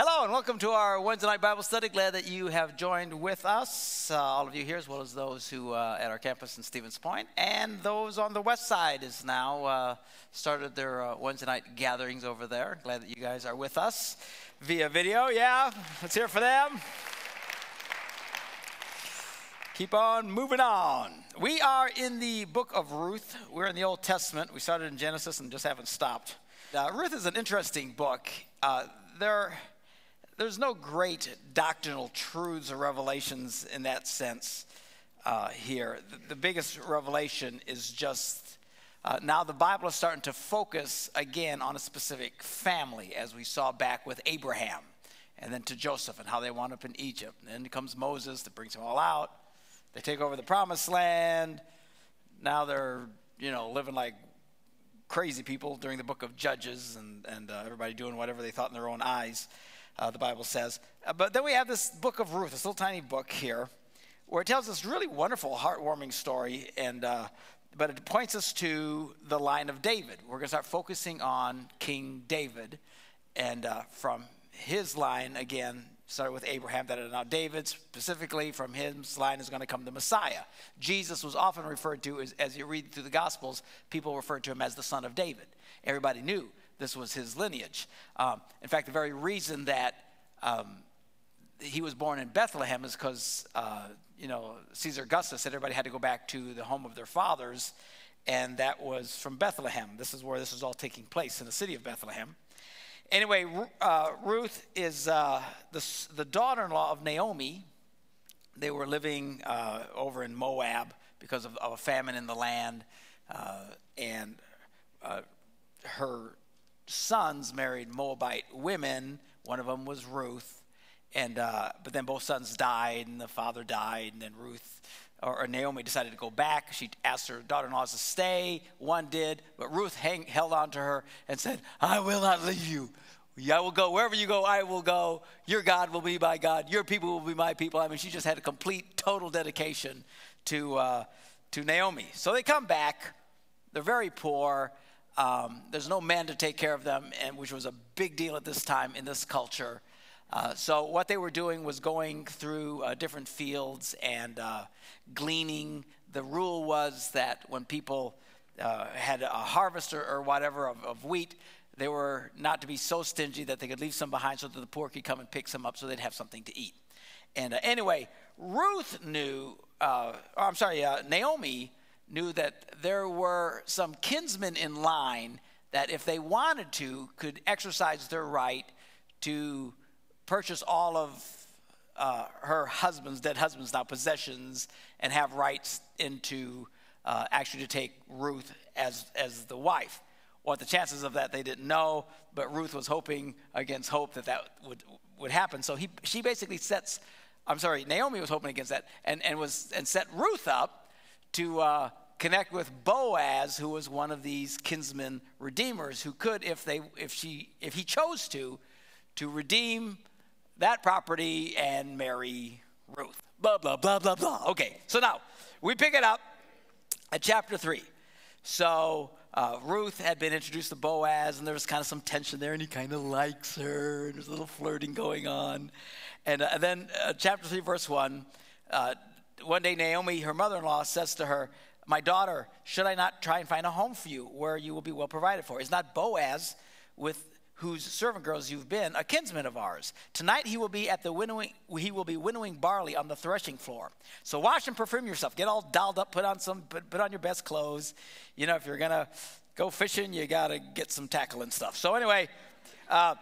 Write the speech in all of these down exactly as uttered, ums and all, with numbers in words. Hello and welcome to our Wednesday night Bible study. Glad that you have joined with us, uh, all of you here, as well as those who uh, at our campus in Stevens Point, and those on the west side is now uh, started their uh, Wednesday night gatherings over there. Glad that you guys are with us via video. Yeah, let's hear for them. Keep on moving on. We are in the book of Ruth. We're in the Old Testament. We started in Genesis and just haven't stopped. Uh, Ruth is an interesting book. Uh, there. There's no great doctrinal truths or revelations in that sense uh, here. The, the biggest revelation is just uh, now the Bible is starting to focus again on a specific family, as we saw back with Abraham, and then to Joseph and how they wound up in Egypt. And then comes Moses that brings them all out. They take over the Promised Land. Now they're, you know, living like crazy people during the Book of Judges, and, and uh, everybody doing whatever they thought in their own eyes. Uh, the Bible says. Uh, but then we have this book of Ruth, this little tiny book here, where it tells this really wonderful, heartwarming story, and uh, but it points us to the line of David. We're going to start focusing on King David, and uh, from his line, again, started with Abraham, that is now David, specifically from his line is going to come the Messiah. Jesus was often referred to, as, as you read through the Gospels, people referred to him as the son of David. Everybody knew this was his lineage. Um, in fact, the very reason that um, he was born in Bethlehem is because, uh, you know, Caesar Augustus said everybody had to go back to the home of their fathers, and that was from Bethlehem. This is where this was all taking place, in the city of Bethlehem. Anyway, uh, Ruth is uh, the, the daughter-in-law of Naomi. They were living uh, over in Moab because of, of a famine in the land, uh, and uh, her sons married Moabite women. One of them was Ruth, and uh, but then both sons died, and the father died, and then Ruth or, or Naomi decided to go back. She asked her daughter-in-law to stay. One did, but Ruth hang, held on to her and said, "I will not leave you. I will go wherever you go. I will go. Your God will be my God. Your people will be my people." I mean, she just had a complete, total dedication to uh, to Naomi. So they come back. They're very poor. Um, there's no men to take care of them, and which was a big deal at this time in this culture. Uh, so what they were doing was going through uh, different fields and uh, gleaning. The rule was that when people uh, had a harvest or, or whatever of, of wheat, they were not to be so stingy that they could leave some behind so that the poor could come and pick some up so they'd have something to eat. And uh, anyway, Ruth knew, uh, or I'm sorry, uh, Naomi knew that there were some kinsmen in line that if they wanted to could exercise their right to purchase all of uh, her husband's, dead husband's now possessions, and have rights into uh, actually to take Ruth as, as the wife. What the chances of that they didn't know, but Ruth was hoping against hope that that would, would happen. So he, she basically sets, I'm sorry, Naomi was hoping against that and, and, was, and set Ruth up to uh, connect with Boaz, who was one of these kinsmen redeemers, who could, if they, if she, if he chose to, to redeem that property and marry Ruth. Blah, blah, blah, blah, blah. Okay, so now we pick it up at chapter three. So uh, Ruth had been introduced to Boaz, and there was kind of some tension there, and he kind of likes her, and there's a little flirting going on. And, uh, and then uh, chapter three, verse one, uh, one day Naomi, her mother-in-law, says to her, "My daughter, should I not try and find a home for you where you will be well provided for? Is not Boaz, with whose servant girls you've been, a kinsman of ours? Tonight he will be at the winnowing, he will be winnowing barley on the threshing floor. So wash and perfume yourself. Get all dolled up, put on some, put, put on your best clothes. You know, if you're going to go fishing, you got to get some tackle and stuff." So anyway, uh,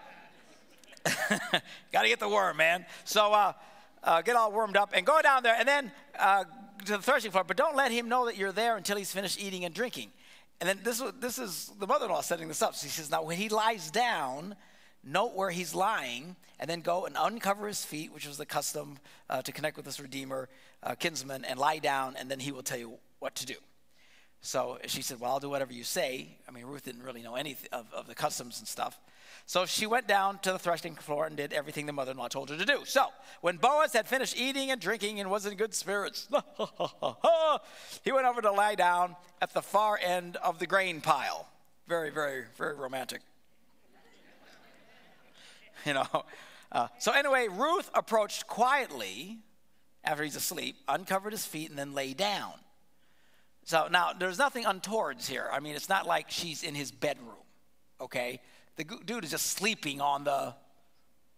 got to get the worm, man. So, uh, Uh, get all warmed up and go down there and then uh, to the threshing floor. But don't let him know that you're there until he's finished eating and drinking. And then this, this is the mother-in-law setting this up. She says, "Now when he lies down, note where he's lying, and then go and uncover his feet," which was the custom uh, to connect with this Redeemer, uh, kinsman, and lie down, and then he will tell you what to do. So she said, "Well, I'll do whatever you say." I mean, Ruth didn't really know any of, of the customs and stuff. So she went down to the threshing floor and did everything the mother-in-law told her to do. So when Boaz had finished eating and drinking and was in good spirits, he went over to lie down at the far end of the grain pile. Very, very, very romantic. You know, Uh, so anyway, Ruth approached quietly after he's asleep, uncovered his feet, and then lay down. So now, there's nothing untowards here. I mean, it's not like she's in his bedroom, okay? The dude is just sleeping on the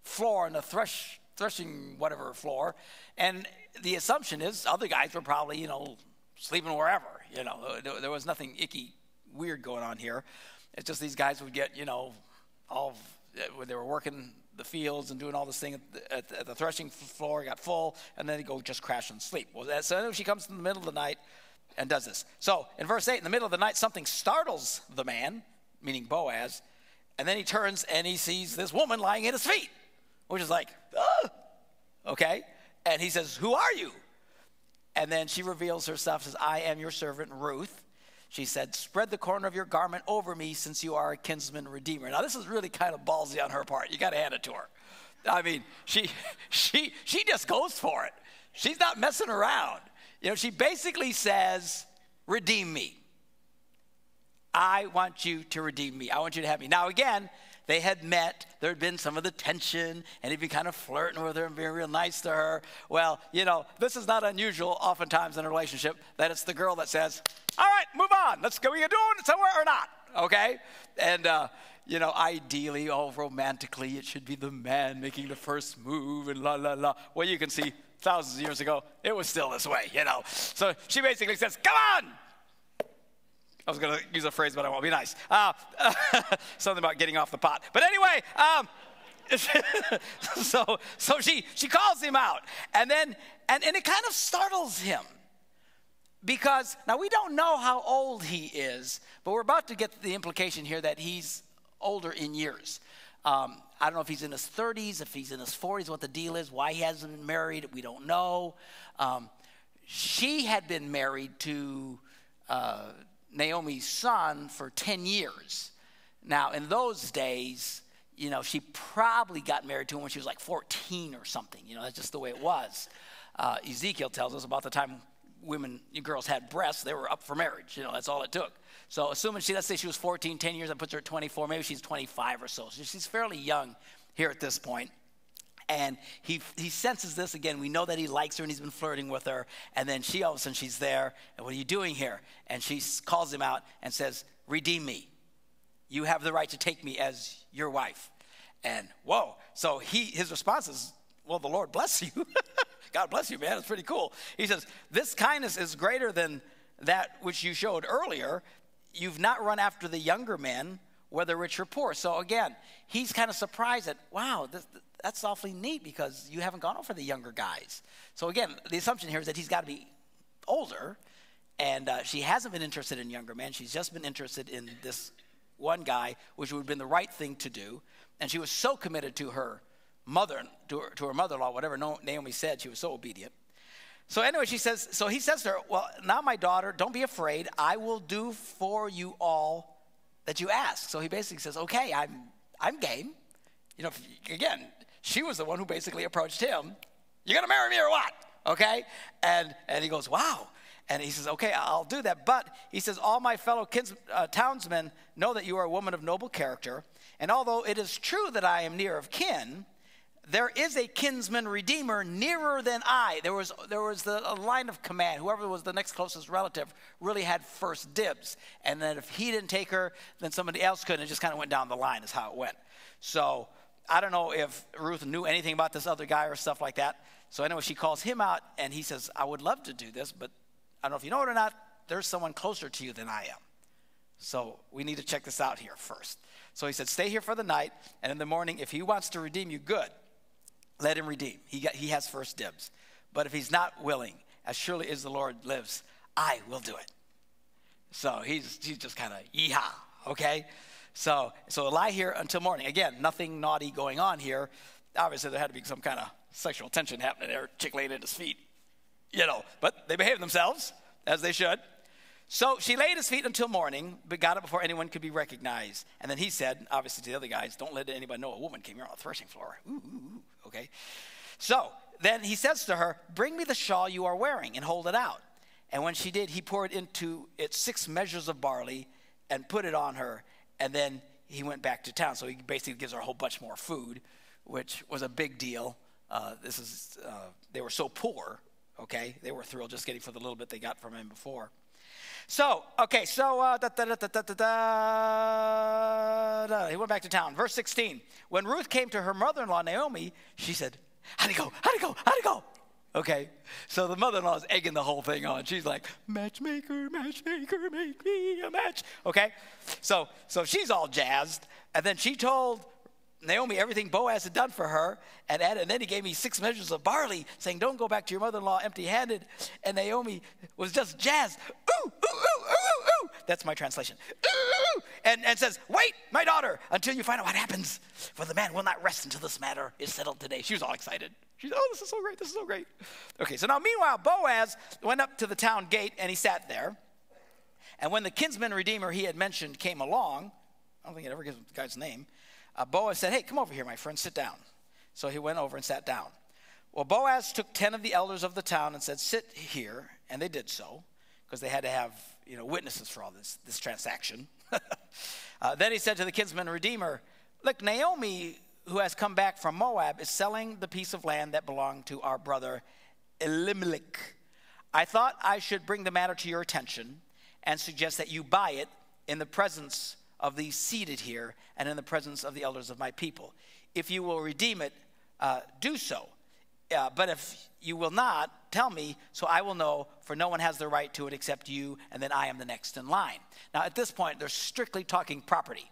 floor, on the thresh, threshing whatever floor. And the assumption is other guys were probably, you know, sleeping wherever. You know, there was nothing icky, weird going on here. It's just these guys would get, you know, all of, when they were working the fields and doing all this thing at the, at the, at the threshing floor, got full, and then they go just crash and sleep. Well, that, so she comes in the middle of the night and does this. So in verse eight, in the middle of the night, something startles the man, meaning Boaz, and then he turns and he sees this woman lying at his feet, which is like, ah! Okay? And he says, who are you? And then she reveals herself, says, I am your servant Ruth. She said, spread the corner of your garment over me, since you are a kinsman redeemer. Now, this is really kind of ballsy on her part. You got to hand it to her. I mean, she she she just goes for it. She's not messing around. You know, she basically says, redeem me. I want you to redeem me. I want you to have me. Now, again, they had met. There had been some of the tension, and he'd be kind of flirting with her and being real nice to her. Well, you know, this is not unusual oftentimes in a relationship that it's the girl that says, all right, move on. Let's go. Are you doing it somewhere or not? Okay? And, uh, you know, ideally, oh, romantically, it should be the man making the first move and la, la, la. Well, you can see thousands of years ago, it was still this way, you know. So she basically says, come on. I was going to use a phrase, but I won't be nice. Uh, something about getting off the pot. But anyway, um, so so she she calls him out. And then, and, and it kind of startles him. Because, now we don't know how old he is, but we're about to get the implication here that he's older in years. Um, I don't know if he's in his thirties, if he's in his forties, what the deal is, why he hasn't been married, we don't know. Um, she had been married to uh, Naomi's son for ten years. Now, in those days, you know, she probably got married to him when she was like fourteen or something. You know, that's just the way it was. Uh, Ezekiel tells us about the time women, girls had breasts, they were up for marriage. You know, that's all it took. So assuming she, let's say she was fourteen, ten years, that puts her at twenty-four. Maybe she's twenty-five or so. So she's fairly young here at this point. And he he senses this again. We know that he likes her and he's been flirting with her. And then she, all of a sudden, she's there. And what are you doing here? And she calls him out and says, redeem me. You have the right to take me as your wife. And whoa. So he his response is, well, the Lord bless you. God bless you, man. It's pretty cool. He says, this kindness is greater than that which you showed earlier. You've not run after the younger men, whether rich or poor. So again, he's kind of surprised that, wow, this, that's awfully neat because you haven't gone over the younger guys. So again, the assumption here is that he's got to be older, and uh, she hasn't been interested in younger men. She's just been interested in this one guy, which would have been the right thing to do. And she was so committed to her mother, to her, to her mother-in-law, whatever Naomi said, she was so obedient. So anyway, she says, so he says to her, well, now my daughter, don't be afraid. I will do for you all that you ask. So he basically says, okay, I'm, I'm game. You know, again, she was the one who basically approached him. You're going to marry me or what? Okay? And and he goes, wow. And he says, okay, I'll do that. But he says, all my fellow kins, uh, townsmen know that you are a woman of noble character. And although it is true that I am near of kin, there is a kinsman redeemer nearer than I. There was there was the, a line of command. Whoever was the next closest relative really had first dibs. And then if he didn't take her, then somebody else could. And it just kind of went down the line is how it went. So I don't know if Ruth knew anything about this other guy or stuff like that. So anyway, she calls him out, and he says, I would love to do this, but I don't know if you know it or not, there's someone closer to you than I am. So we need to check this out here first. So he said, stay here for the night, and in the morning, if he wants to redeem you, good. Let him redeem. He got, he has first dibs. But if he's not willing, as surely as the Lord lives, I will do it. So he's, he's just kind of, yee-haw, okay? So, so lie here until morning. Again, nothing naughty going on here. Obviously, there had to be some kind of sexual tension happening there, chick laying at his feet, you know. But they behaved themselves, as they should. So she laid at his feet until morning, but got up before anyone could be recognized. And then he said, obviously to the other guys, don't let anybody know a woman came here on the threshing floor. Ooh, ooh, ooh, okay. So then he says to her, bring me the shawl you are wearing and hold it out. And when she did, he poured into it six measures of barley and put it on her. And then he went back to town. So he basically gives her a whole bunch more food, which was a big deal. Uh, this is uh, they were so poor, okay? They were thrilled just getting for the little bit they got from him before. So, okay, so uh, da, da, da, da, da, da, da. He went back to town. Verse sixteen, when Ruth came to her mother-in-law, Naomi, she said, how'd it go? How'd it go? How'd it go? Okay, so the mother-in-law is egging the whole thing on. She's like, matchmaker, matchmaker, make me a match. Okay, so so she's all jazzed. And then she told Naomi everything Boaz had done for her. And, added, and then he gave me six measures of barley, saying, don't go back to your mother-in-law empty-handed. And Naomi was just jazzed. Ooh, ooh, ooh, ooh, ooh. That's my translation. Ooh, ooh, ooh. And, and says, wait, my daughter, until you find out what happens. For the man will not rest until this matter is settled today. She was all excited. She's, oh, this is so great, this is so great. Okay, so now meanwhile, Boaz went up to the town gate, and he sat there. And when the kinsman redeemer he had mentioned came along, I don't think it ever gives the guy's name, uh, Boaz said, hey, come over here, my friend, sit down. So he went over and sat down. Well, Boaz took ten of the elders of the town and said, sit here, and they did so, because they had to have, you know, witnesses for all this, this transaction. uh, then he said to the kinsman redeemer, look, Naomi, who has come back from Moab, is selling the piece of land that belonged to our brother Elimelech. I thought I should bring the matter to your attention and suggest that you buy it in the presence of these seated here and in the presence of the elders of my people. If you will redeem it, uh, do so. Uh, but if you will not, tell me, so I will know, for no one has the right to it except you, and then I am the next in line. Now, at this point, they're strictly talking property.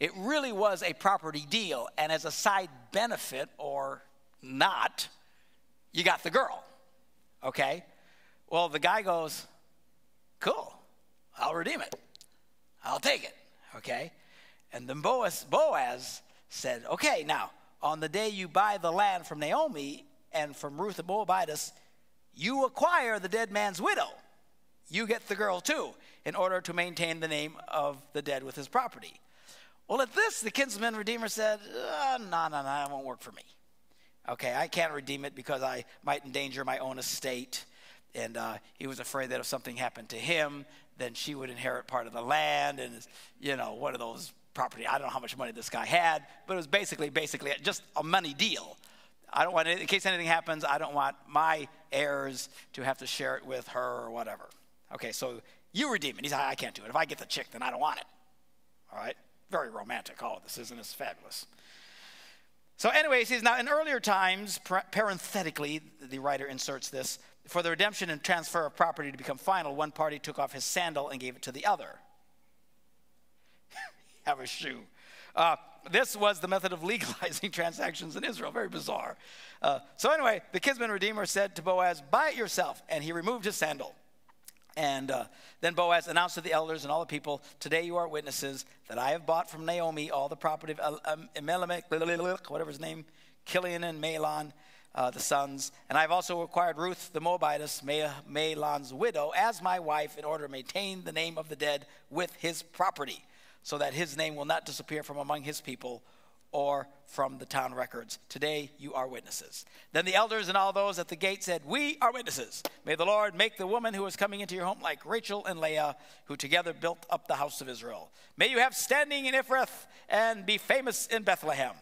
It really was a property deal, and as a side benefit or not, you got the girl, okay? Well, the guy goes, cool, I'll redeem it. I'll take it, okay? And then Boaz, Boaz said, okay, now, on the day you buy the land from Naomi and from Ruth the Moabitess, you acquire the dead man's widow. You get the girl too, in order to maintain the name of the dead with his property. Well, at this, the kinsman redeemer said, oh, no, no, no, it won't work for me. Okay, I can't redeem it because I might endanger my own estate. And uh, he was afraid that if something happened to him, then she would inherit part of the land. And, you know, one of those property, I don't know how much money this guy had, but it was basically, basically just a money deal. I don't want, in case anything happens, I don't want my heirs to have to share it with her or whatever. Okay, so you redeem it. He's like, I can't do it. If I get the chick, then I don't want it. All right? Very romantic, all of this, isn't this fabulous? So anyway, he says, now in earlier times, parenthetically, the writer inserts this, for the redemption and transfer of property to become final, one party took off his sandal and gave it to the other. Have a shoe. Uh, this was the method of legalizing transactions in Israel, very bizarre. Uh, so anyway, the kinsman redeemer said to Boaz, buy it yourself, and he removed his sandal. And uh, then Boaz announced to the elders and all the people, today you are witnesses that I have bought from Naomi all the property of Elimelech, whatever his name, Kilian and Mahlon, uh, the sons. And I have also acquired Ruth the Moabitess, Mahlon's widow, as my wife in order to maintain the name of the dead with his property, so that his name will not disappear from among his people or from the town records. Today you are witnesses. Then the elders and all those at the gate said, we are witnesses. May the Lord make the woman who is coming into your home like Rachel and Leah, who together built up the house of Israel. May you have standing in Ephrath and be famous in Bethlehem.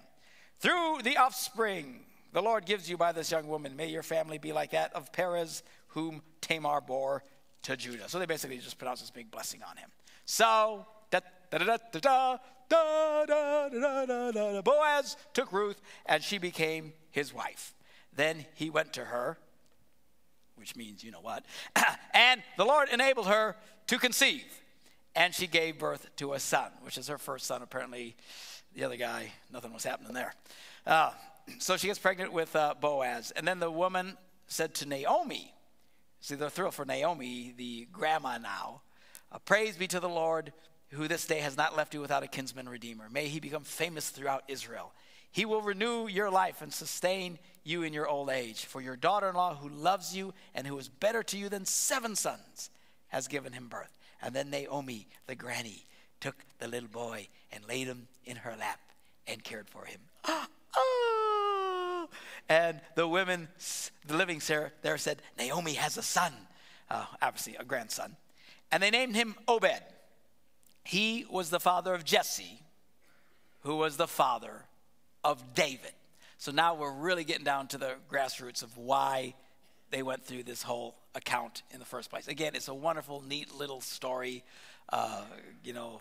Through the offspring the Lord gives you by this young woman, may your family be like that of Perez, whom Tamar bore to Judah. So they basically just pronounced this big blessing on him. So, da da da da da. Da, da, da, da, da, da. Boaz took Ruth, and she became his wife. Then he went to her, which means you know what, and the Lord enabled her to conceive, and she gave birth to a son, which is her first son. Apparently, the other guy, nothing was happening there. Uh, so she gets pregnant with uh, Boaz, and then the woman said to Naomi, see, they're thrilled for Naomi, the grandma now, praise be to the Lord, who this day has not left you without a kinsman redeemer. May he become famous throughout Israel. He will renew your life and sustain you in your old age. For your daughter-in-law who loves you and who is better to you than seven sons has given him birth. And then Naomi, the granny, took the little boy and laid him in her lap and cared for him. Oh! And the women, the living there said, Naomi has a son, uh, obviously a grandson. And they named him Obed. He was the father of Jesse, who was the father of David. So now we're really getting down to the grassroots of why they went through this whole account in the first place. Again, it's a wonderful, neat little story, uh, you know,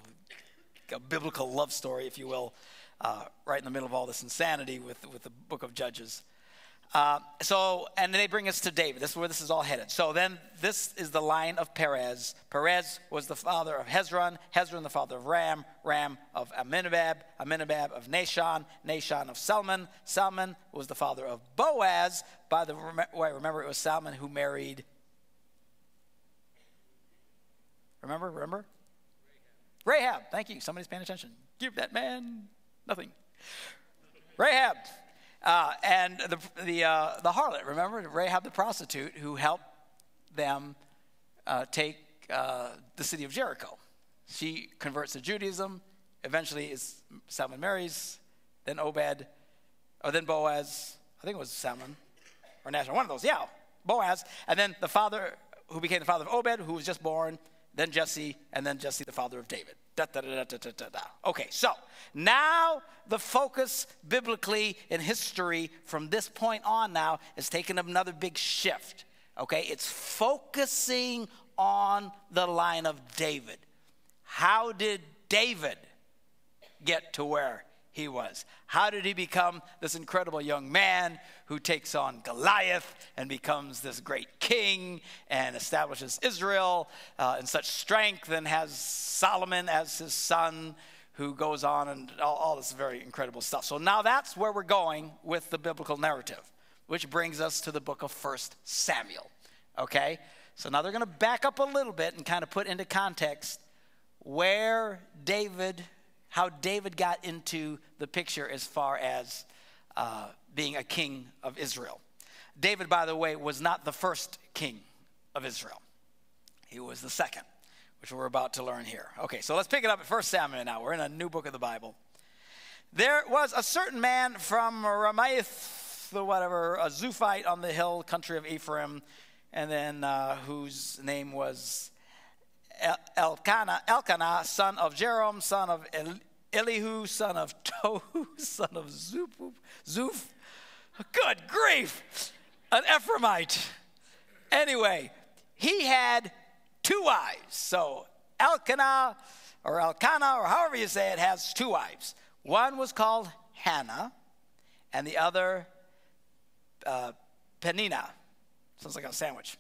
a biblical love story, if you will, uh, right in the middle of all this insanity with, with the book of Judges. Uh, so, and they bring us to David. This is where this is all headed. So then this is the line of Perez. Perez was the father of Hezron. Hezron, the father of Ram. Ram of Aminabab. Aminabab of Nashon. Nashon of Salmon. Salmon was the father of Boaz. By the way, remember it was Salmon who married. Remember, remember? Rahab. Rahab. Thank you. Somebody's paying attention. Give that man nothing. Rahab. Uh, and the the, uh, the harlot, remember? Rahab the prostitute who helped them uh, take uh, the city of Jericho. She converts to Judaism. Eventually, is Salmon marries, then Obed, or then Boaz. I think it was Salmon or Nashon. One of those, yeah, Boaz. And then the father who became the father of Obed, who was just born. Then Jesse, and then Jesse, the father of David. Da, da, da, da, da, da, da. Okay, so now the focus biblically in history from this point on now is taking another big shift, okay? It's focusing on the line of David. How did David get to where he was? How did he become this incredible young man who takes on Goliath and becomes this great king and establishes Israel uh, in such strength and has Solomon as his son who goes on and all, all this very incredible stuff. So now that's where we're going with the biblical narrative, which brings us to the book of First Samuel, okay? So now they're going to back up a little bit and kind of put into context where David how David got into the picture as far as uh, being a king of Israel. David, by the way, was not the first king of Israel. He was the second, which we're about to learn here. Okay, so let's pick it up at First Samuel now. We're in a new book of the Bible. There was a certain man from Ramah, the whatever, a Zuphite on the hill country of Ephraim, and then uh, whose name was El- Elkanah, Elkanah, son of Jerome, son of El- Elihu, son of Tohu, son of Zup, Zuf. Good grief, an Ephraimite. Anyway, he had two wives. So Elkanah, or Elkanah, or however you say it, has two wives. One was called Hannah, and the other uh, Peninnah. Sounds like a sandwich.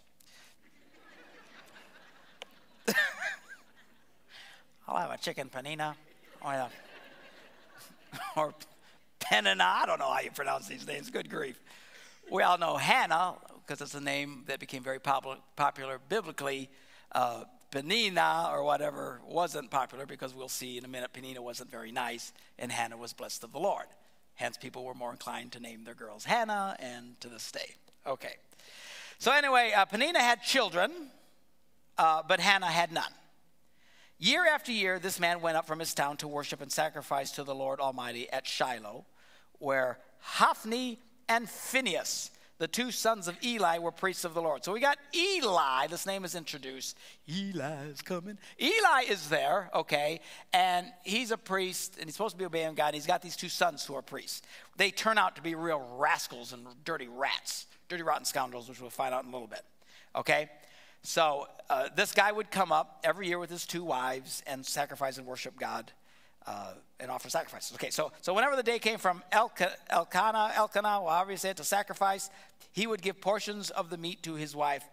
I'll have a chicken panina or, a, or Peninnah. I don't know how you pronounce these names. Good grief. We all know Hannah because it's a name that became very popular, popular biblically. Uh, Peninnah or whatever wasn't popular because we'll see in a minute Peninnah wasn't very nice and Hannah was blessed of the Lord. Hence, people were more inclined to name their girls Hannah and to this day. Okay. So anyway, uh, Peninnah had children, uh, but Hannah had none. Year after year, this man went up from his town to worship and sacrifice to the Lord Almighty at Shiloh, where Hophni and Phinehas, the two sons of Eli, were priests of the Lord. So we got Eli. This name is introduced. Eli is coming. Eli is there, okay, and he's a priest, and he's supposed to be obeying God, and he's got these two sons who are priests. They turn out to be real rascals and dirty rats, dirty rotten scoundrels, which we'll find out in a little bit, okay? So uh, this guy would come up every year with his two wives and sacrifice and worship God uh, and offer sacrifices. Okay, so so whenever the day came from Elka, Elkanah, Elkanah, however you say it, to sacrifice, he would give portions of the meat to his wife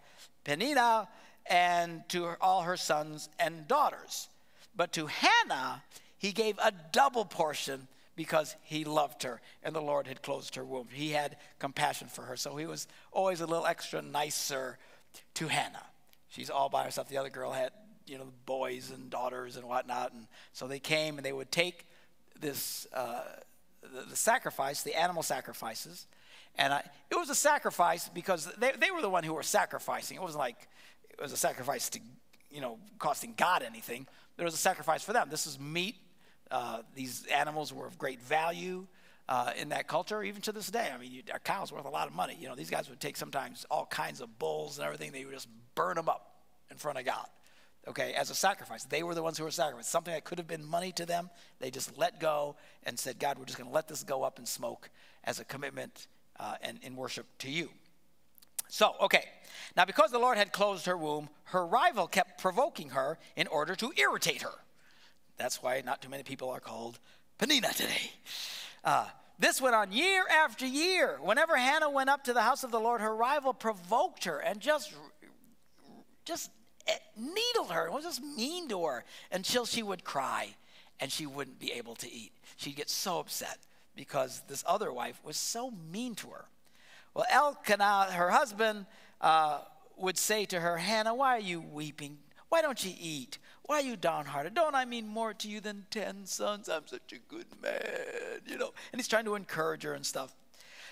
Peninnah and to her, all her sons and daughters. But to Hannah, he gave a double portion because he loved her and the Lord had closed her womb. He had compassion for her, so he was always a little extra nicer to Hannah. She's all by herself. The other girl had, you know, boys and daughters and whatnot. And so they came and they would take this, uh, the, the sacrifice, the animal sacrifices. And I, it was a sacrifice because they, they were the one who were sacrificing. It wasn't like it was a sacrifice to, you know, costing God anything. There was a sacrifice for them. This is meat. Uh, these animals were of great value uh, in that culture, even to this day. I mean, you, a cow's worth a lot of money. You know, these guys would take sometimes all kinds of bulls and everything. They would just burn them up in front of God okay, as a sacrifice. They were the ones who were sacrificed. Something that could have been money to them, they just let go and said, God, we're just going to let this go up in smoke as a commitment uh, and in worship to you. So, okay, now because the Lord had closed her womb, her rival kept provoking her in order to irritate her. That's why not too many people are called Peninnah today. Uh, this went on year after year. Whenever Hannah went up to the house of the Lord, her rival provoked her and just, just needled her. It was just mean to her until she would cry and she wouldn't be able to eat. She'd get so upset because this other wife was so mean to her. Well, Elkanah, her husband, uh, would say to her, Hannah, why are you weeping? Why don't you eat? Why are you downhearted? Don't I mean more to you than ten sons? I'm such a good man, you know. And he's trying to encourage her and stuff.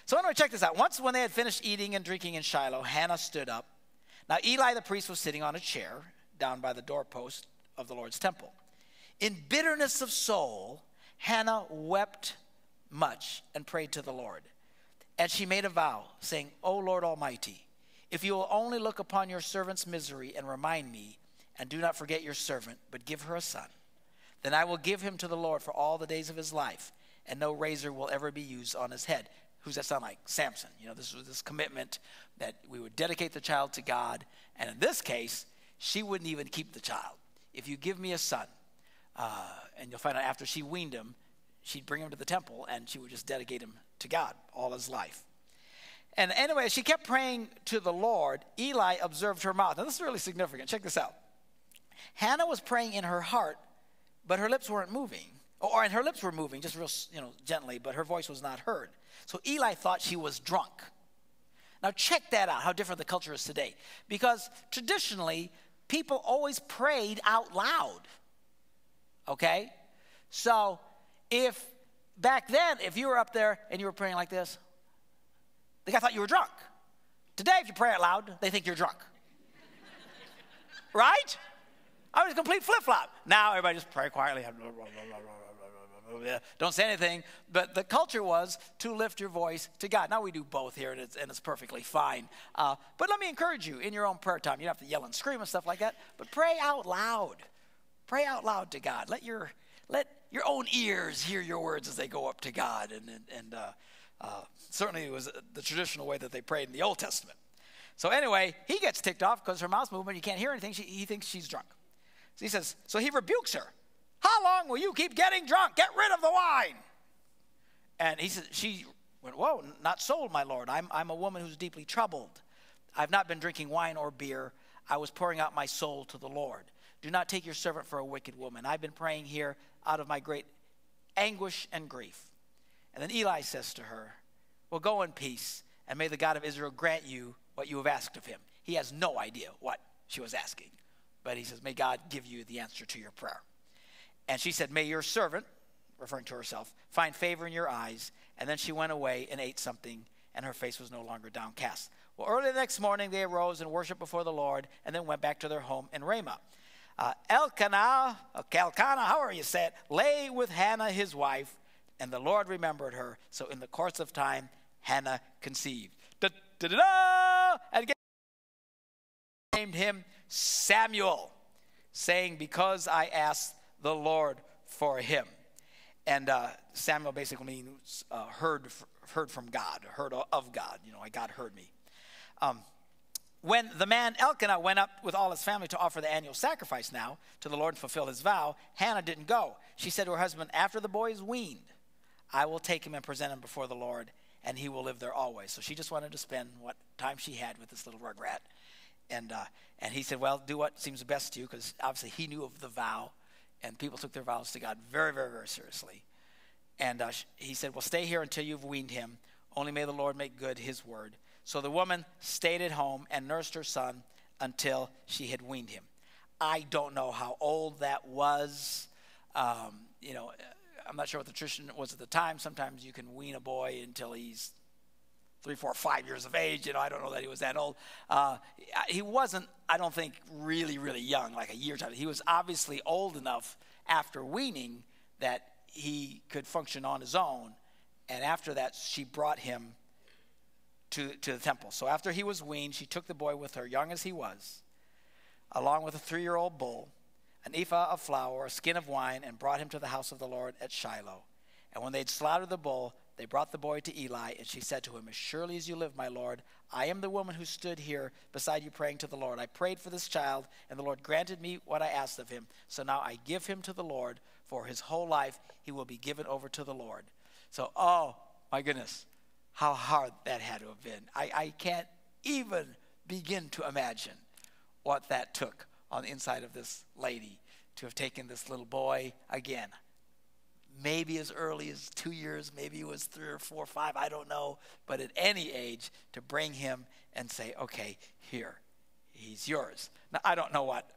So anyway, check this out. Once when they had finished eating and drinking in Shiloh, Hannah stood up. Now Eli the priest was sitting on a chair down by the doorpost of the Lord's temple. In bitterness of soul, Hannah wept much and prayed to the Lord. And she made a vow, saying, O Lord Almighty, if you will only look upon your servant's misery and remind me, and do not forget your servant, but give her a son, then I will give him to the Lord for all the days of his life, and no razor will ever be used on his head. Who's that sound like? Samson. You know, this was this commitment that we would dedicate the child to God, and in this case, she wouldn't even keep the child. If you give me a son, uh, and you'll find out after she weaned him, she'd bring him to the temple, and she would just dedicate him to God all his life. And anyway, as she kept praying to the Lord, Eli observed her mouth. Now, this is really significant. Check this out. Hannah was praying in her heart, but her lips weren't moving. Or, and her lips were moving, just real, you know, gently, but her voice was not heard. So Eli thought she was drunk. Now, check that out, how different the culture is today. Because traditionally, people always prayed out loud. Okay? So, if back then, if you were up there and you were praying like this, the guy thought you were drunk. Today, if you pray out loud, they think you're drunk. Right? I was a complete flip-flop. Now everybody just pray quietly. Don't say anything. But the culture was to lift your voice to God. Now we do both here, and it's, and it's perfectly fine. Uh, but let me encourage you in your own prayer time. You don't have to yell and scream and stuff like that. But pray out loud. Pray out loud to God. Let your let your own ears hear your words as they go up to God. And, and, and uh, uh, certainly it was the traditional way that they prayed in the Old Testament. So anyway, he gets ticked off because her mouth's moving. You can't hear anything. She, he thinks she's drunk. He says, so he rebukes her. How long will you keep getting drunk? Get rid of the wine. And he says, she went, whoa, not so, my Lord. I'm, I'm a woman who's deeply troubled. I've not been drinking wine or beer. I was pouring out my soul to the Lord. Do not take your servant for a wicked woman. I've been praying here out of my great anguish and grief. And then Eli says to her, well, go in peace, and may the God of Israel grant you what you have asked of him. He has no idea what she was asking. But he says, may God give you the answer to your prayer. And she said, may your servant, referring to herself, find favor in your eyes. And then she went away and ate something, and her face was no longer downcast. Well, early the next morning, they arose and worshiped before the Lord, and then went back to their home in Ramah. Uh, Elkanah, Elkanah, however you say it, lay with Hannah his wife, and the Lord remembered her. So in the course of time, Hannah conceived. Da-da-da-da! And again, named him Samuel, saying, because I asked the Lord for him. And uh, Samuel basically means uh, heard heard from God, heard of God. You know, God heard me. Um, when the man Elkanah went up with all his family to offer the annual sacrifice now to the Lord and fulfill his vow, Hannah didn't go. She said to her husband, after the boy is weaned, I will take him and present him before the Lord, and he will live there always. So she just wanted to spend what time she had with this little rugrat. And uh, and he said, well, do what seems best to you, because obviously he knew of the vow, and people took their vows to God very, very, very seriously. And uh, he said, well, stay here until you've weaned him. Only may the Lord make good his word. So the woman stayed at home and nursed her son until she had weaned him. I don't know how old that was. Um, you know, I'm not sure what the tradition was at the time. Sometimes you can wean a boy until he's three, four, five years of age. You know, I don't know that he was that old. Uh, he wasn't, I don't think, really, really young, like a year time. He was obviously old enough after weaning that he could function on his own. And after that, she brought him to, to the temple. So after he was weaned, she took the boy with her, young as he was, along with a three-year-old bull, an ephah of flour, a skin of wine, and brought him to the house of the Lord at Shiloh. And when they had slaughtered the bull, they brought the boy to Eli, and she said to him, "As surely as you live, my Lord, I am the woman who stood here beside you praying to the Lord. I prayed for this child, and the Lord granted me what I asked of him. So now I give him to the Lord, for his whole life he will be given over to the Lord." So, oh, my goodness, how hard that had to have been. I, I can't even begin to imagine what that took on the inside of this lady to have taken this little boy again. Maybe as early as two years, maybe it was three or four or five, I don't know. But at any age, to bring him and say, okay, here, he's yours. Now, I don't know what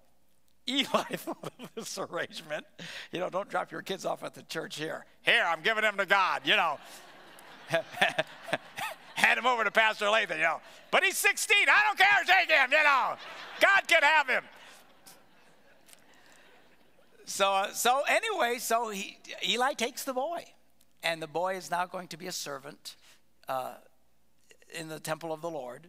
Eli thought of this arrangement. You know, don't drop your kids off at the church here. Here, I'm giving them to God, you know. Hand him over to Pastor Lathan, you know. But he's sixteen, I don't care, take him, you know. God can have him. So, uh, so anyway, so he, Eli takes the boy, and the boy is now going to be a servant uh, in the temple of the Lord,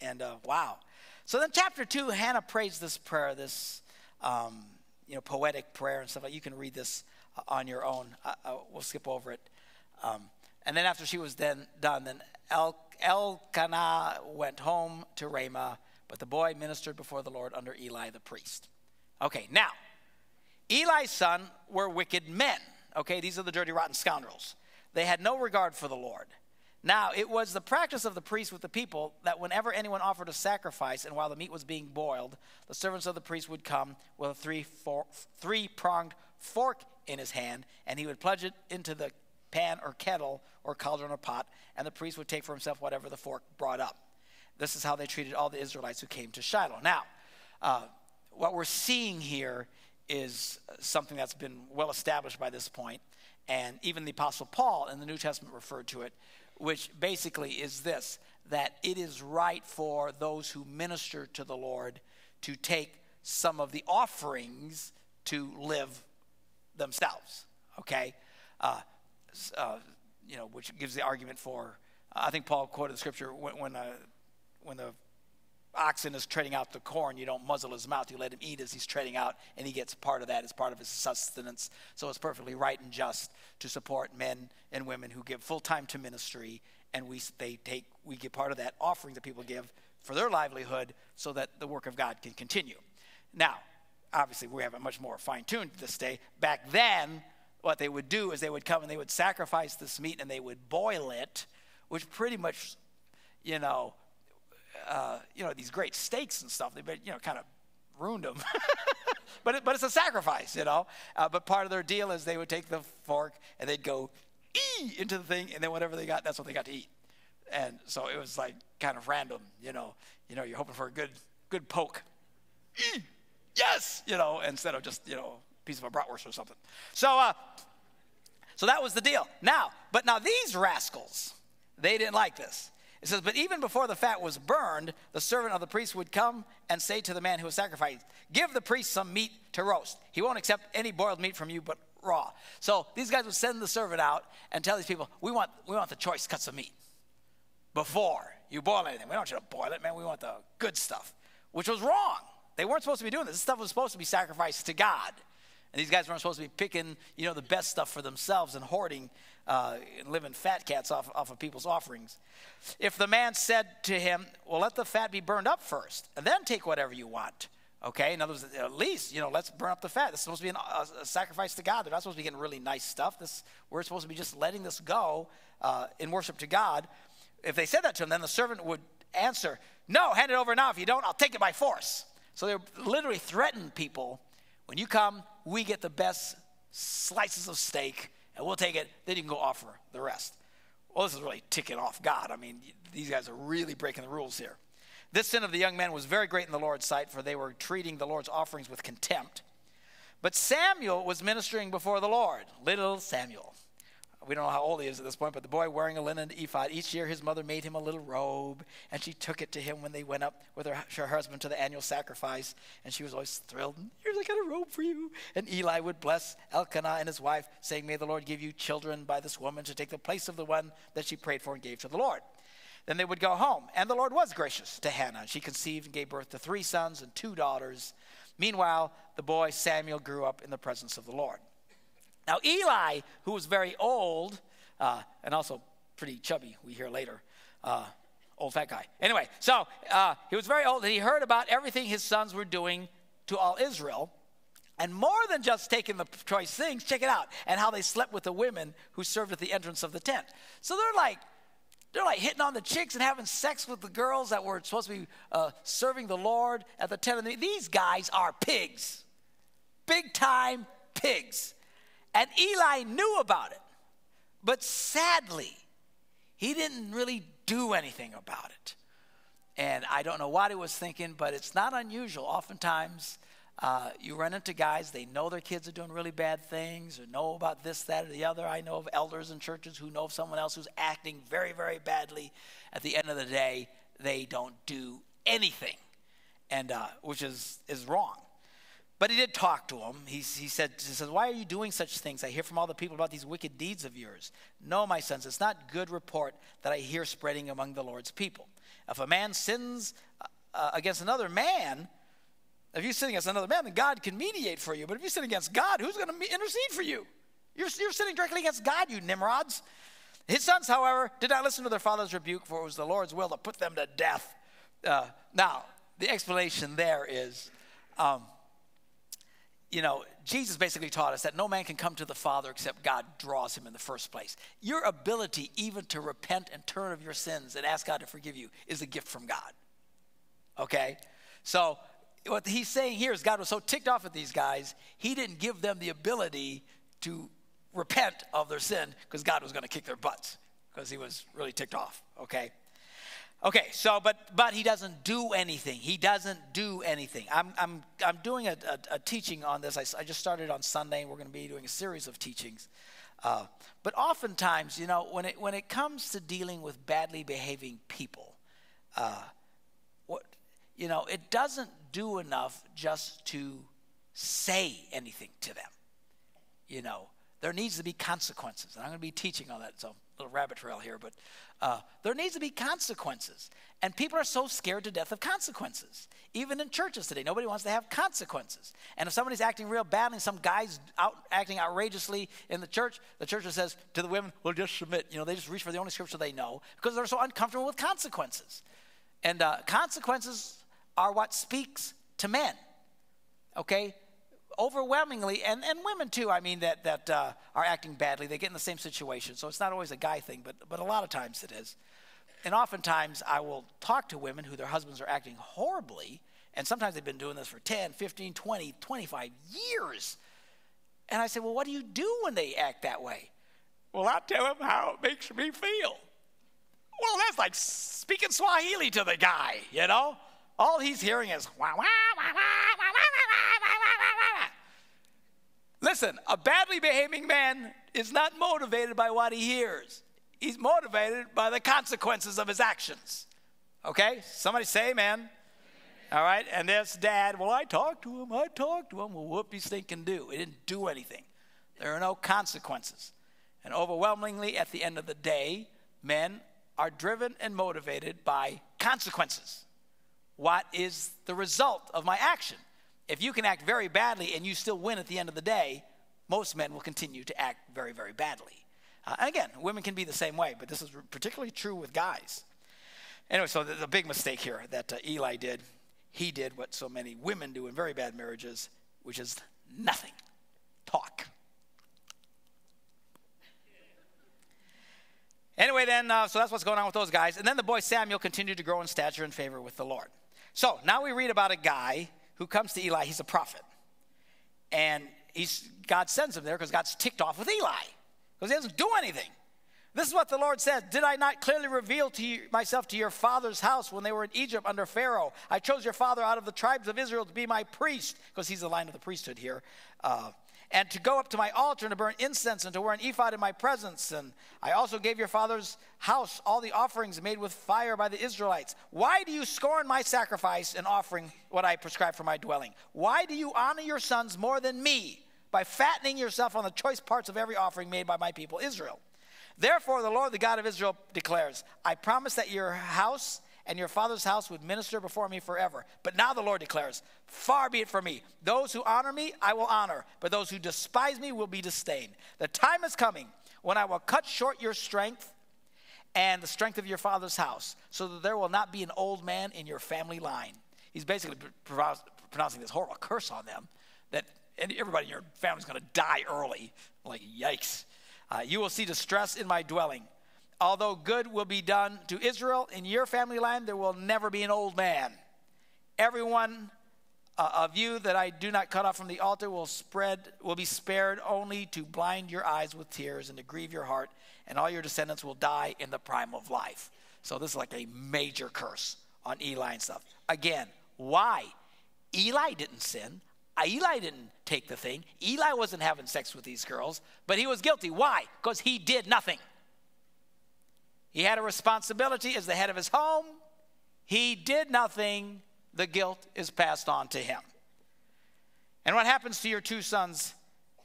and uh, wow. So then chapter two, Hannah prays this prayer, this um, you know, poetic prayer and stuff like that. You can read this on your own. I, I, we'll skip over it. Um, and then after she was then done, then El, Elkanah went home to Ramah, but the boy ministered before the Lord under Eli the priest. Okay, now. Eli's son were wicked men. Okay, these are the dirty, rotten scoundrels. They had no regard for the Lord. Now, it was the practice of the priests with the people that whenever anyone offered a sacrifice and while the meat was being boiled, the servants of the priest would come with a three, four, three-pronged fork in his hand, and he would plunge it into the pan or kettle or cauldron or pot, and the priest would take for himself whatever the fork brought up. This is how they treated all the Israelites who came to Shiloh. Now, uh, what we're seeing here is something that's been well established by this point, and even the Apostle Paul in the New Testament referred to it, which basically is this, that it is right for those who minister to the Lord to take some of the offerings to live themselves, okay? Uh, uh, you know, which gives the argument for, uh, I think Paul quoted the scripture, when, when, uh, when the oxen is treading out the corn, you don't muzzle his mouth, you let him eat as he's treading out, and he gets part of that as part of his sustenance. So it's perfectly right and just to support men and women who give full time to ministry, and we they take we give part of that offering that people give for their livelihood so that the work of God can continue. Now, obviously we have it much more fine-tuned this day. Back then, what they would do is they would come and they would sacrifice this meat and they would boil it, which pretty much, you know, Uh, you know, these great steaks and stuff, they've been, you know, kind of ruined them. but, it, but it's a sacrifice, you know. Uh, but part of their deal is they would take the fork and they'd go ee! Into the thing, and then whatever they got, that's what they got to eat. And so it was like kind of random, you know. You know, you're hoping for a good good poke. Ee! Yes! You know, instead of just, you know, a piece of a bratwurst or something. So, uh, so that was the deal. Now, but now these rascals, they didn't like this. It says, but even before the fat was burned, the servant of the priest would come and say to the man who was sacrificed, give the priest some meat to roast. He won't accept any boiled meat from you but raw. So these guys would send the servant out and tell these people, we want we want the choice cuts of meat before you boil anything. We don't want you to boil it, man. We want the good stuff, which was wrong. They weren't supposed to be doing this. This stuff was supposed to be sacrificed to God. And these guys weren't supposed to be picking, you know, the best stuff for themselves and hoarding uh, and living fat cats off, off of people's offerings. If the man said to him, well, let the fat be burned up first, and then take whatever you want. Okay, in other words, at least, you know, let's burn up the fat. This is supposed to be an, a, a sacrifice to God. They're not supposed to be getting really nice stuff. This, we're supposed to be just letting this go uh, in worship to God. If they said that to him, then the servant would answer, no, hand it over now. If you don't, I'll take it by force. So they literally threatened people. When you come, we get the best slices of steak, and we'll take it. Then you can go offer the rest. Well, this is really ticking off God. I mean, these guys are really breaking the rules here. This sin of the young man was very great in the Lord's sight, for they were treating the Lord's offerings with contempt. But Samuel was ministering before the Lord, little Samuel. We don't know how old he is at this point, but the boy wearing a linen ephod. Each year his mother made him a little robe, and she took it to him when they went up with her, her husband to the annual sacrifice. And she was always thrilled. Here's, I got a robe for you. And Eli would bless Elkanah and his wife, saying, may the Lord give you children by this woman to take the place of the one that she prayed for and gave to the Lord. Then they would go home. And the Lord was gracious to Hannah. She conceived and gave birth to three sons and two daughters. Meanwhile, the boy Samuel grew up in the presence of the Lord. Now Eli, who was very old, uh, and also pretty chubby, we hear later, uh, old fat guy. Anyway, so uh, he was very old, and he heard about everything his sons were doing to all Israel. And more than just taking the choice things, check it out, and how they slept with the women who served at the entrance of the tent. So they're like, they're like hitting on the chicks and having sex with the girls that were supposed to be uh, serving the Lord at the tent. And these guys are pigs, big-time pigs. And Eli knew about it, but sadly, he didn't really do anything about it. And I don't know what he was thinking, but it's not unusual. Oftentimes, uh, you run into guys, they know their kids are doing really bad things or know about this, that, or the other. I know of elders in churches who know of someone else who's acting very, very badly. At the end of the day, they don't do anything, and uh, which is, is wrong. But he did talk to him. He, he, said, he said, why are you doing such things? I hear from all the people about these wicked deeds of yours. No, my sons, it's not good report that I hear spreading among the Lord's people. If a man sins uh, against another man, if you sin against another man, then God can mediate for you. But if you sin against God, who's going to intercede for you? You're, you're sinning directly against God, you nimrods. His sons, however, did not listen to their father's rebuke, for it was the Lord's will to put them to death. Uh, now, the explanation there is... Um, You know, Jesus basically taught us that no man can come to the Father except God draws him in the first place. Your ability even to repent and turn of your sins and ask God to forgive you is a gift from God, okay? So what he's saying here is God was so ticked off at these guys, he didn't give them the ability to repent of their sin because God was going to kick their butts because he was really ticked off, okay? Okay, so, but but he doesn't do anything. He doesn't do anything. I'm I'm I'm doing a, a, a teaching on this. I, I just started on Sunday, and we're going to be doing a series of teachings. Uh, but oftentimes, you know, when it when it comes to dealing with badly behaving people, uh, what you know, it doesn't do enough just to say anything to them. You know, there needs to be consequences, and I'm going to be teaching on that. So. Little rabbit trail here, but uh, there needs to be consequences. And people are so scared to death of consequences. Even in churches today, nobody wants to have consequences. And if somebody's acting real badly, some guy's out acting outrageously in the church, the church says to the women, well, just submit. You know, they just reach for the only scripture they know because they're so uncomfortable with consequences. And uh, consequences are what speaks to men, okay? Overwhelmingly, and, and women too, I mean, that, that uh, are acting badly. They get in the same situation. So it's not always a guy thing, but, but a lot of times it is. And oftentimes I will talk to women who their husbands are acting horribly, and sometimes they've been doing this for ten, fifteen, twenty, twenty-five years. And I say, well, what do you do when they act that way? Well, I tell them how it makes me feel. Well, that's like speaking Swahili to the guy, you know? All he's hearing is, wah, wah, wah, wah, wah, wah, wah, wah. Listen, a badly behaving man is not motivated by what he hears. He's motivated by the consequences of his actions. Okay? Somebody say amen. All right? And this dad, well, I talked to him. I talked to him. Well, whoopee stink and do. It didn't do anything. There are no consequences. And overwhelmingly, at the end of the day, men are driven and motivated by consequences. What is the result of my action? If you can act very badly and you still win at the end of the day, most men will continue to act very, very badly. Uh, and again, women can be the same way, but this is particularly true with guys. Anyway, so there's a big mistake here that uh, Eli did. He did what so many women do in very bad marriages, which is nothing. Talk. Anyway, then, uh, so that's what's going on with those guys. And then the boy Samuel continued to grow in stature and favor with the Lord. So now we read about a guy who comes to Eli. He's a prophet. And he's, God sends him there because God's ticked off with Eli because he doesn't do anything. This is what the Lord said. Did I not clearly reveal to you, myself to your father's house when they were in Egypt under Pharaoh? I chose your father out of the tribes of Israel to be my priest, because he's the line of the priesthood here, uh, and to go up to my altar and to burn incense and to wear an ephod in my presence. And I also gave your father's house all the offerings made with fire by the Israelites. Why do you scorn my sacrifice and offering what I prescribe for my dwelling? Why do you honor your sons more than me by fattening yourself on the choice parts of every offering made by my people Israel? Therefore, the Lord, the God of Israel, declares, I promise that your house and your father's house would minister before me forever. But now the Lord declares, far be it from me. Those who honor me, I will honor, but those who despise me will be disdained. The time is coming when I will cut short your strength and the strength of your father's house, so that there will not be an old man in your family line. He's basically pronouncing this horrible curse on them, that everybody in your family is going to die early. Like, yikes. Uh, you will see distress in my dwelling. Although good will be done to Israel, in your family line there will never be an old man. Everyone uh, of you that I do not cut off from the altar will spread will be spared, only to blind your eyes with tears and to grieve your heart, and all your descendants will die in the prime of life. So this is like a major curse on Eli and stuff. Again, why? Eli didn't sin. Eli didn't take the thing. Eli wasn't having sex with these girls, but he was guilty. Why? Because he did nothing. He had a responsibility as the head of his home. He did nothing. The guilt is passed on to him. And what happens to your two sons,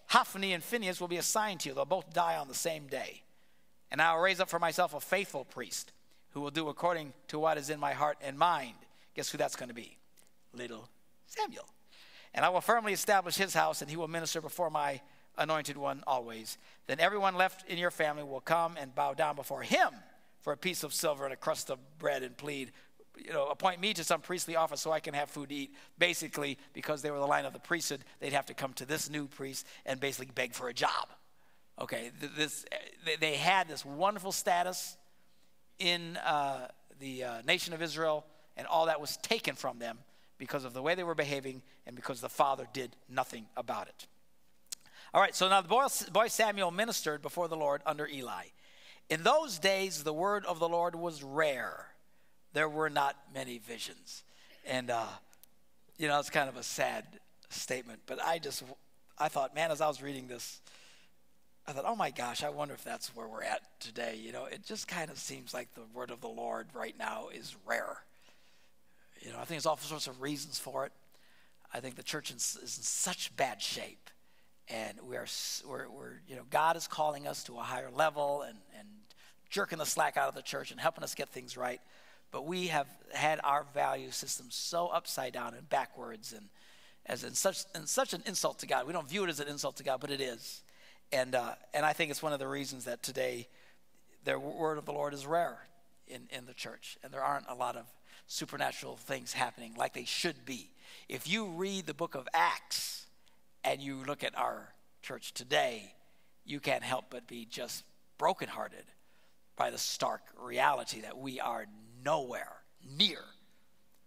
Hophni and Phinehas, will be assigned to you. They'll both die on the same day. And I will raise up for myself a faithful priest who will do according to what is in my heart and mind. Guess who that's going to be? Little Samuel. And I will firmly establish his house, and he will minister before my anointed one always. Then everyone left in your family will come and bow down before him for a piece of silver and a crust of bread, and plead, you know, appoint me to some priestly office so I can have food to eat. Basically, because they were the line of the priesthood, they'd have to come to this new priest and basically beg for a job. Okay, this, they had this wonderful status in uh, the uh, nation of Israel, and all that was taken from them because of the way they were behaving and because the father did nothing about it. All right, so now the boy Samuel ministered before the Lord under Eli. In those days, the word of the Lord was rare. There were not many visions. And, uh, you know, it's kind of a sad statement. But I just, I thought, man, as I was reading this, I thought, oh, my gosh, I wonder if that's where we're at today. You know, it just kind of seems like the word of the Lord right now is rare. You know, I think there's all sorts of reasons for it. I think the church is in such bad shape. And we are, we're, we're, you know, God is calling us to a higher level and, and jerking the slack out of the church and helping us get things right. But we have had our value system so upside down and backwards, and as in such in such an insult to God. We don't view it as an insult to God, but it is. And uh, and I think it's one of the reasons that today the word of the Lord is rare in, in the church. And there aren't a lot of supernatural things happening like they should be. If you read the book of Acts, and you look at our church today, you can't help but be just brokenhearted by the stark reality that we are nowhere near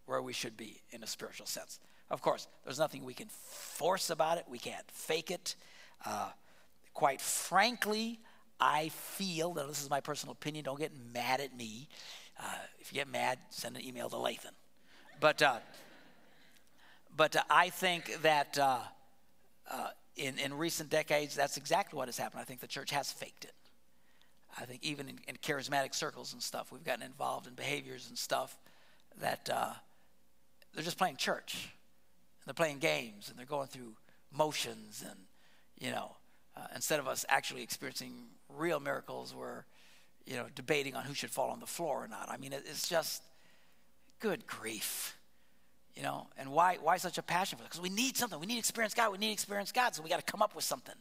where we should be in a spiritual sense. Of course, there's nothing we can force about it. We can't fake it. Uh, quite frankly, I feel, though this is my personal opinion, don't get mad at me. Uh, if you get mad, send an email to Lathan. But, uh, but uh, I think that... Uh, Uh, in, in recent decades, that's exactly what has happened. I think the church has faked it. I think even in, in charismatic circles and stuff, we've gotten involved in behaviors and stuff that uh, they're just playing church. And they're playing games, and they're going through motions, and, you know, uh, instead of us actually experiencing real miracles, we're, you know, debating on who should fall on the floor or not. I mean, it, it's just good grief. You know, and why why such a passion for it? Because we need something. We need to experience God. We need to experience God. So we got to come up with something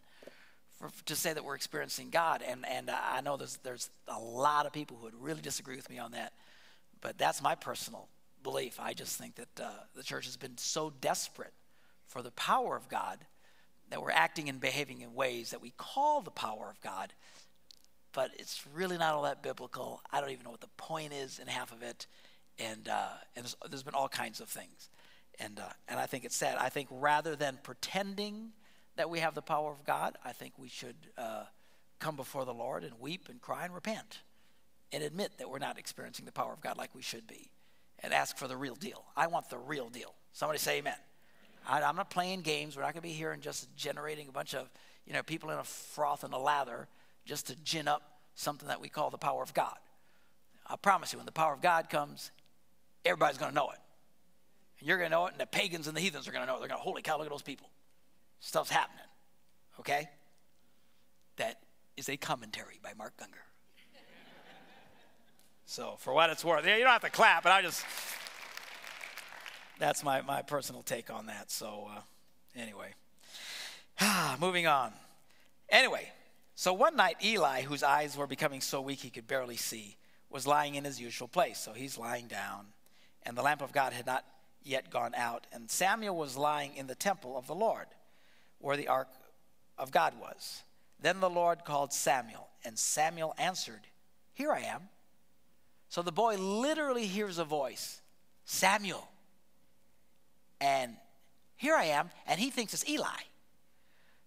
for, to say that we're experiencing God. And and I know there's there's a lot of people who would really disagree with me on that, but that's my personal belief. I just think that uh, the church has been so desperate for the power of God that we're acting and behaving in ways that we call the power of God, but it's really not all that biblical. I don't even know what the point is in half of it. And, uh, and there's, there's been all kinds of things. And, uh, and I think it's sad. I think rather than pretending that we have the power of God, I think we should uh, come before the Lord and weep and cry and repent and admit that we're not experiencing the power of God like we should be, and ask for the real deal. I want the real deal. Somebody say amen. I, I'm not playing games. We're not going to be here and just generating a bunch of, you know, people in a froth and a lather just to gin up something that we call the power of God. I promise you, when the power of God comes, everybody's going to know it. And you're going to know it, and the pagans and the heathens are going to know it. They're going to, holy cow, look at those people. Stuff's happening, okay? That is a commentary by Mark Gunger. So for what it's worth, yeah, you don't have to clap, but I just, that's my, my personal take on that. So uh, anyway, moving on. Anyway, so one night Eli, whose eyes were becoming so weak he could barely see, was lying in his usual place. So he's lying down, and the lamp of God had not yet gone out. And Samuel was lying in the temple of the Lord, where the ark of God was. Then the Lord called Samuel, and Samuel answered, "Here I am." So the boy literally hears a voice, "Samuel," and "Here I am," and he thinks it's Eli.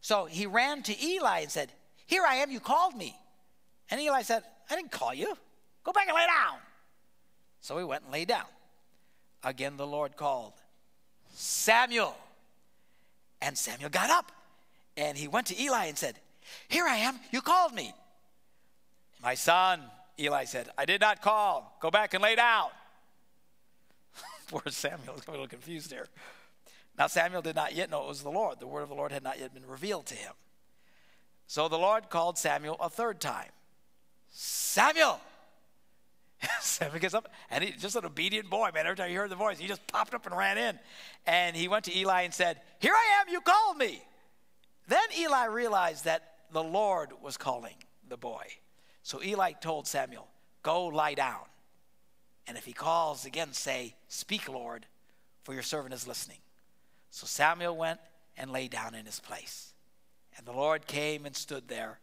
So he ran to Eli and said, "Here I am, you called me." And Eli said, "I didn't call you. Go back and lay down." So he went and lay down. Again the Lord called, "Samuel." And Samuel got up, and he went to Eli and said, "Here I am, you called me." "My son," Eli said, "I did not call. Go back and lay down." Poor Samuel, I'm a little confused there. Now Samuel did not yet know it was the Lord. The word of the Lord had not yet been revealed to him. So the Lord called Samuel a third time, "Samuel." Samuel gets up, and he's just an obedient boy, man. Every time he heard the voice, he just popped up and ran in. And he went to Eli and said, "Here I am, you called me." Then Eli realized that the Lord was calling the boy. So Eli told Samuel, "Go lie down. And if he calls again, say, 'Speak, Lord, for your servant is listening.'" So Samuel went and lay down in his place. And the Lord came and stood there.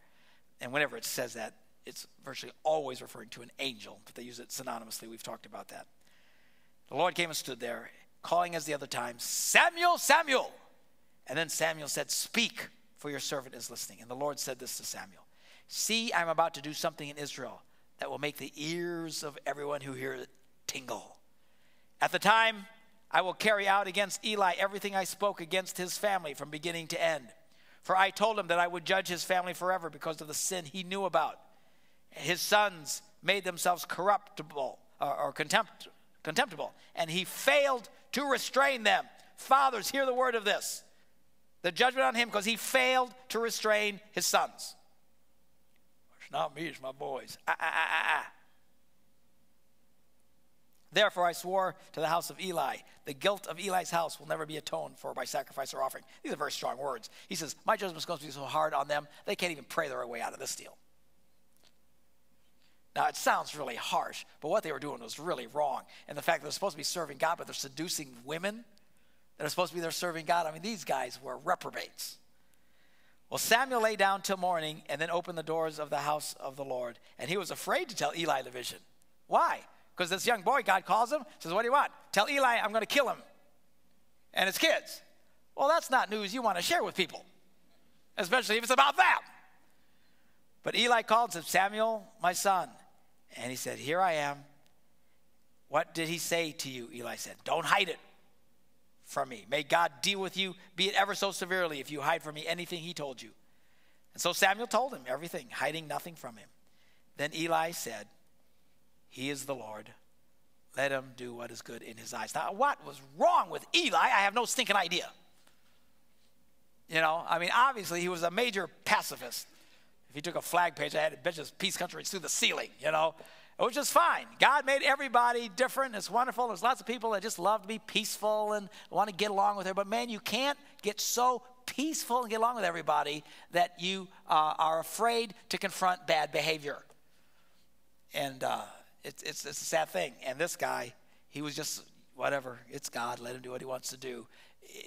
And whenever it says that, it's virtually always referring to an angel, but they use it synonymously. We've talked about that. The Lord came and stood there, calling as the other time, "Samuel, Samuel." And then Samuel said, "Speak, for your servant is listening." And the Lord said this to Samuel, "See, I'm about to do something in Israel that will make the ears of everyone who hears it tingle. At the time, I will carry out against Eli everything I spoke against his family from beginning to end. For I told him that I would judge his family forever because of the sin he knew about. His sons made themselves corruptible or, or contempt, contemptible, and he failed to restrain them. Fathers, hear the word of this. The judgment on him because he failed to restrain his sons." It's not me, it's my boys. Ah, ah, ah, ah. "Therefore I swore to the house of Eli, the guilt of Eli's house will never be atoned for by sacrifice or offering." These are very strong words. He says, my judgment is going to be so hard on them, they can't even pray their way out of this deal. Now, it sounds really harsh, but what they were doing was really wrong. And the fact that they're supposed to be serving God, but they're seducing women that are supposed to be there serving God. I mean, these guys were reprobates. Well, Samuel lay down till morning and then opened the doors of the house of the Lord. And he was afraid to tell Eli the vision. Why? Because this young boy, God calls him, says, "What do you want?" "Tell Eli I'm going to kill him and his kids." Well, that's not news you want to share with people, especially if it's about that. But Eli called and said, "Samuel, my son." And he said, "Here I am." "What did he say to you?" Eli said, "Don't hide it from me. May God deal with you, be it ever so severely, if you hide from me anything he told you." And so Samuel told him everything, hiding nothing from him. Then Eli said, "He is the Lord. Let him do what is good in his eyes." Now, what was wrong with Eli? I have no stinking idea. You know, I mean, obviously he was a major pacifist. If he took a flag page, I had to bet his peace country through the ceiling, you know. It was just fine. God made everybody different. It's wonderful. There's lots of people that just love to be peaceful and want to get along with everybody. But, man, you can't get so peaceful and get along with everybody that you uh, are afraid to confront bad behavior. And uh, it's, it's, it's a sad thing. And this guy, he was just, whatever, it's God. Let him do what he wants to do.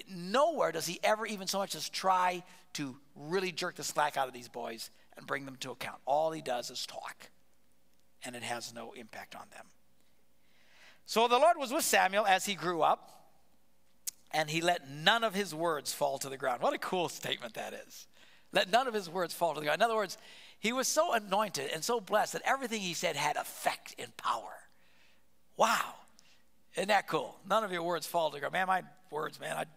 Nowhere does he ever even so much as try to really jerk the slack out of these boys and bring them to account. All he does is talk, and it has no impact on them. So the Lord was with Samuel as he grew up, and he let none of his words fall to the ground. What a cool statement that is. Let none of his words fall to the ground. In other words, he was so anointed and so blessed that everything he said had effect and power. Wow. Isn't that cool? None of your words fall to the ground. Man, my words, man, I'd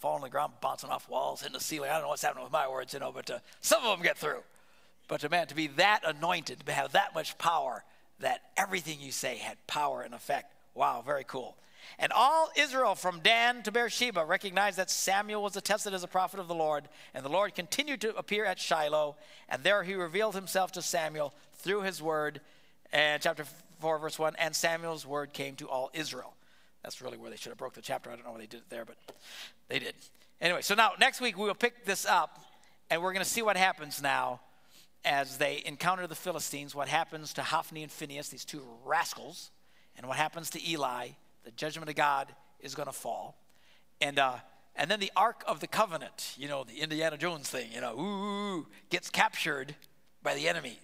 fall on the ground, bouncing off walls, hitting the ceiling. I don't know what's happening with my words, you know, but uh, some of them get through. But, uh, man, to be that anointed, to have that much power, that everything you say had power and effect. Wow, very cool. And all Israel from Dan to Beersheba recognized that Samuel was attested as a prophet of the Lord, and the Lord continued to appear at Shiloh, and there he revealed himself to Samuel through his word. And chapter four verse one, and Samuel's word came to all Israel. That's really where they should have broke the chapter. I don't know why they did it there, but they did. Anyway, so now next week we will pick this up, and we're going to see what happens now as they encounter the Philistines, what happens to Hophni and Phinehas, these two rascals, and what happens to Eli. The judgment of God is going to fall. And uh, and then the Ark of the Covenant, you know, the Indiana Jones thing, you know, ooh, gets captured by the enemies.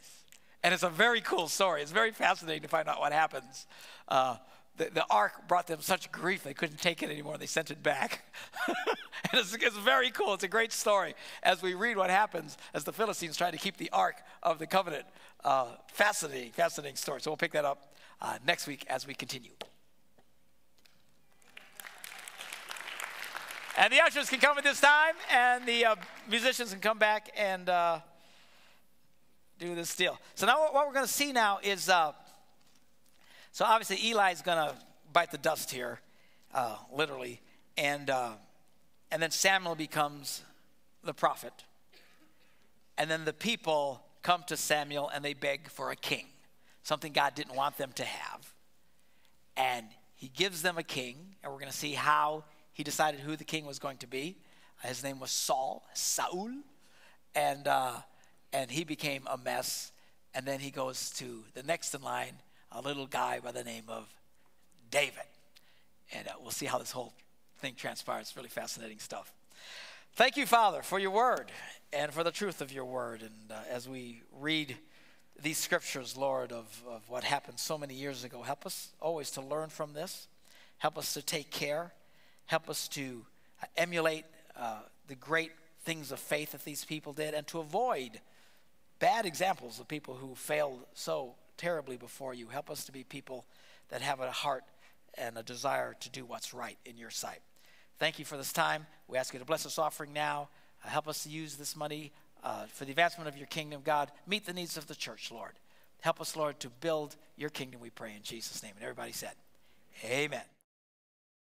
And it's a very cool story. It's very fascinating to find out what happens. Uh, the, the Ark brought them such grief they couldn't take it anymore. They sent it back. And it's, it's very cool. It's a great story as we read what happens as the Philistines try to keep the Ark of the Covenant. Uh, fascinating, fascinating story. So we'll pick that up uh, next week as we continue. And the ushers can come at this time, and the uh, musicians can come back and uh, do this deal. So now what we're going to see now is, uh, so obviously Eli's going to bite the dust here, uh, literally, and uh, and then Samuel becomes the prophet. And then the people come to Samuel, and they beg for a king, something God didn't want them to have. And he gives them a king, and we're going to see how he decided who the king was going to be. His name was Saul, Saul, and uh, and he became a mess. And then he goes to the next in line, a little guy by the name of David. And uh, we'll see how this whole thing transpires. It's really fascinating stuff. Thank you, Father, for your word and for the truth of your word. And uh, as we read these scriptures, Lord, of, of what happened so many years ago, help us always to learn from this. Help us to take care. Help us to emulate uh, the great things of faith that these people did, and to avoid bad examples of people who failed so terribly before you. Help us to be people that have a heart and a desire to do what's right in your sight. Thank you for this time. We ask you to bless this offering now. Uh, help us to use this money uh, for the advancement of your kingdom, God. Meet the needs of the church, Lord. Help us, Lord, to build your kingdom, we pray in Jesus' name. And everybody said, amen.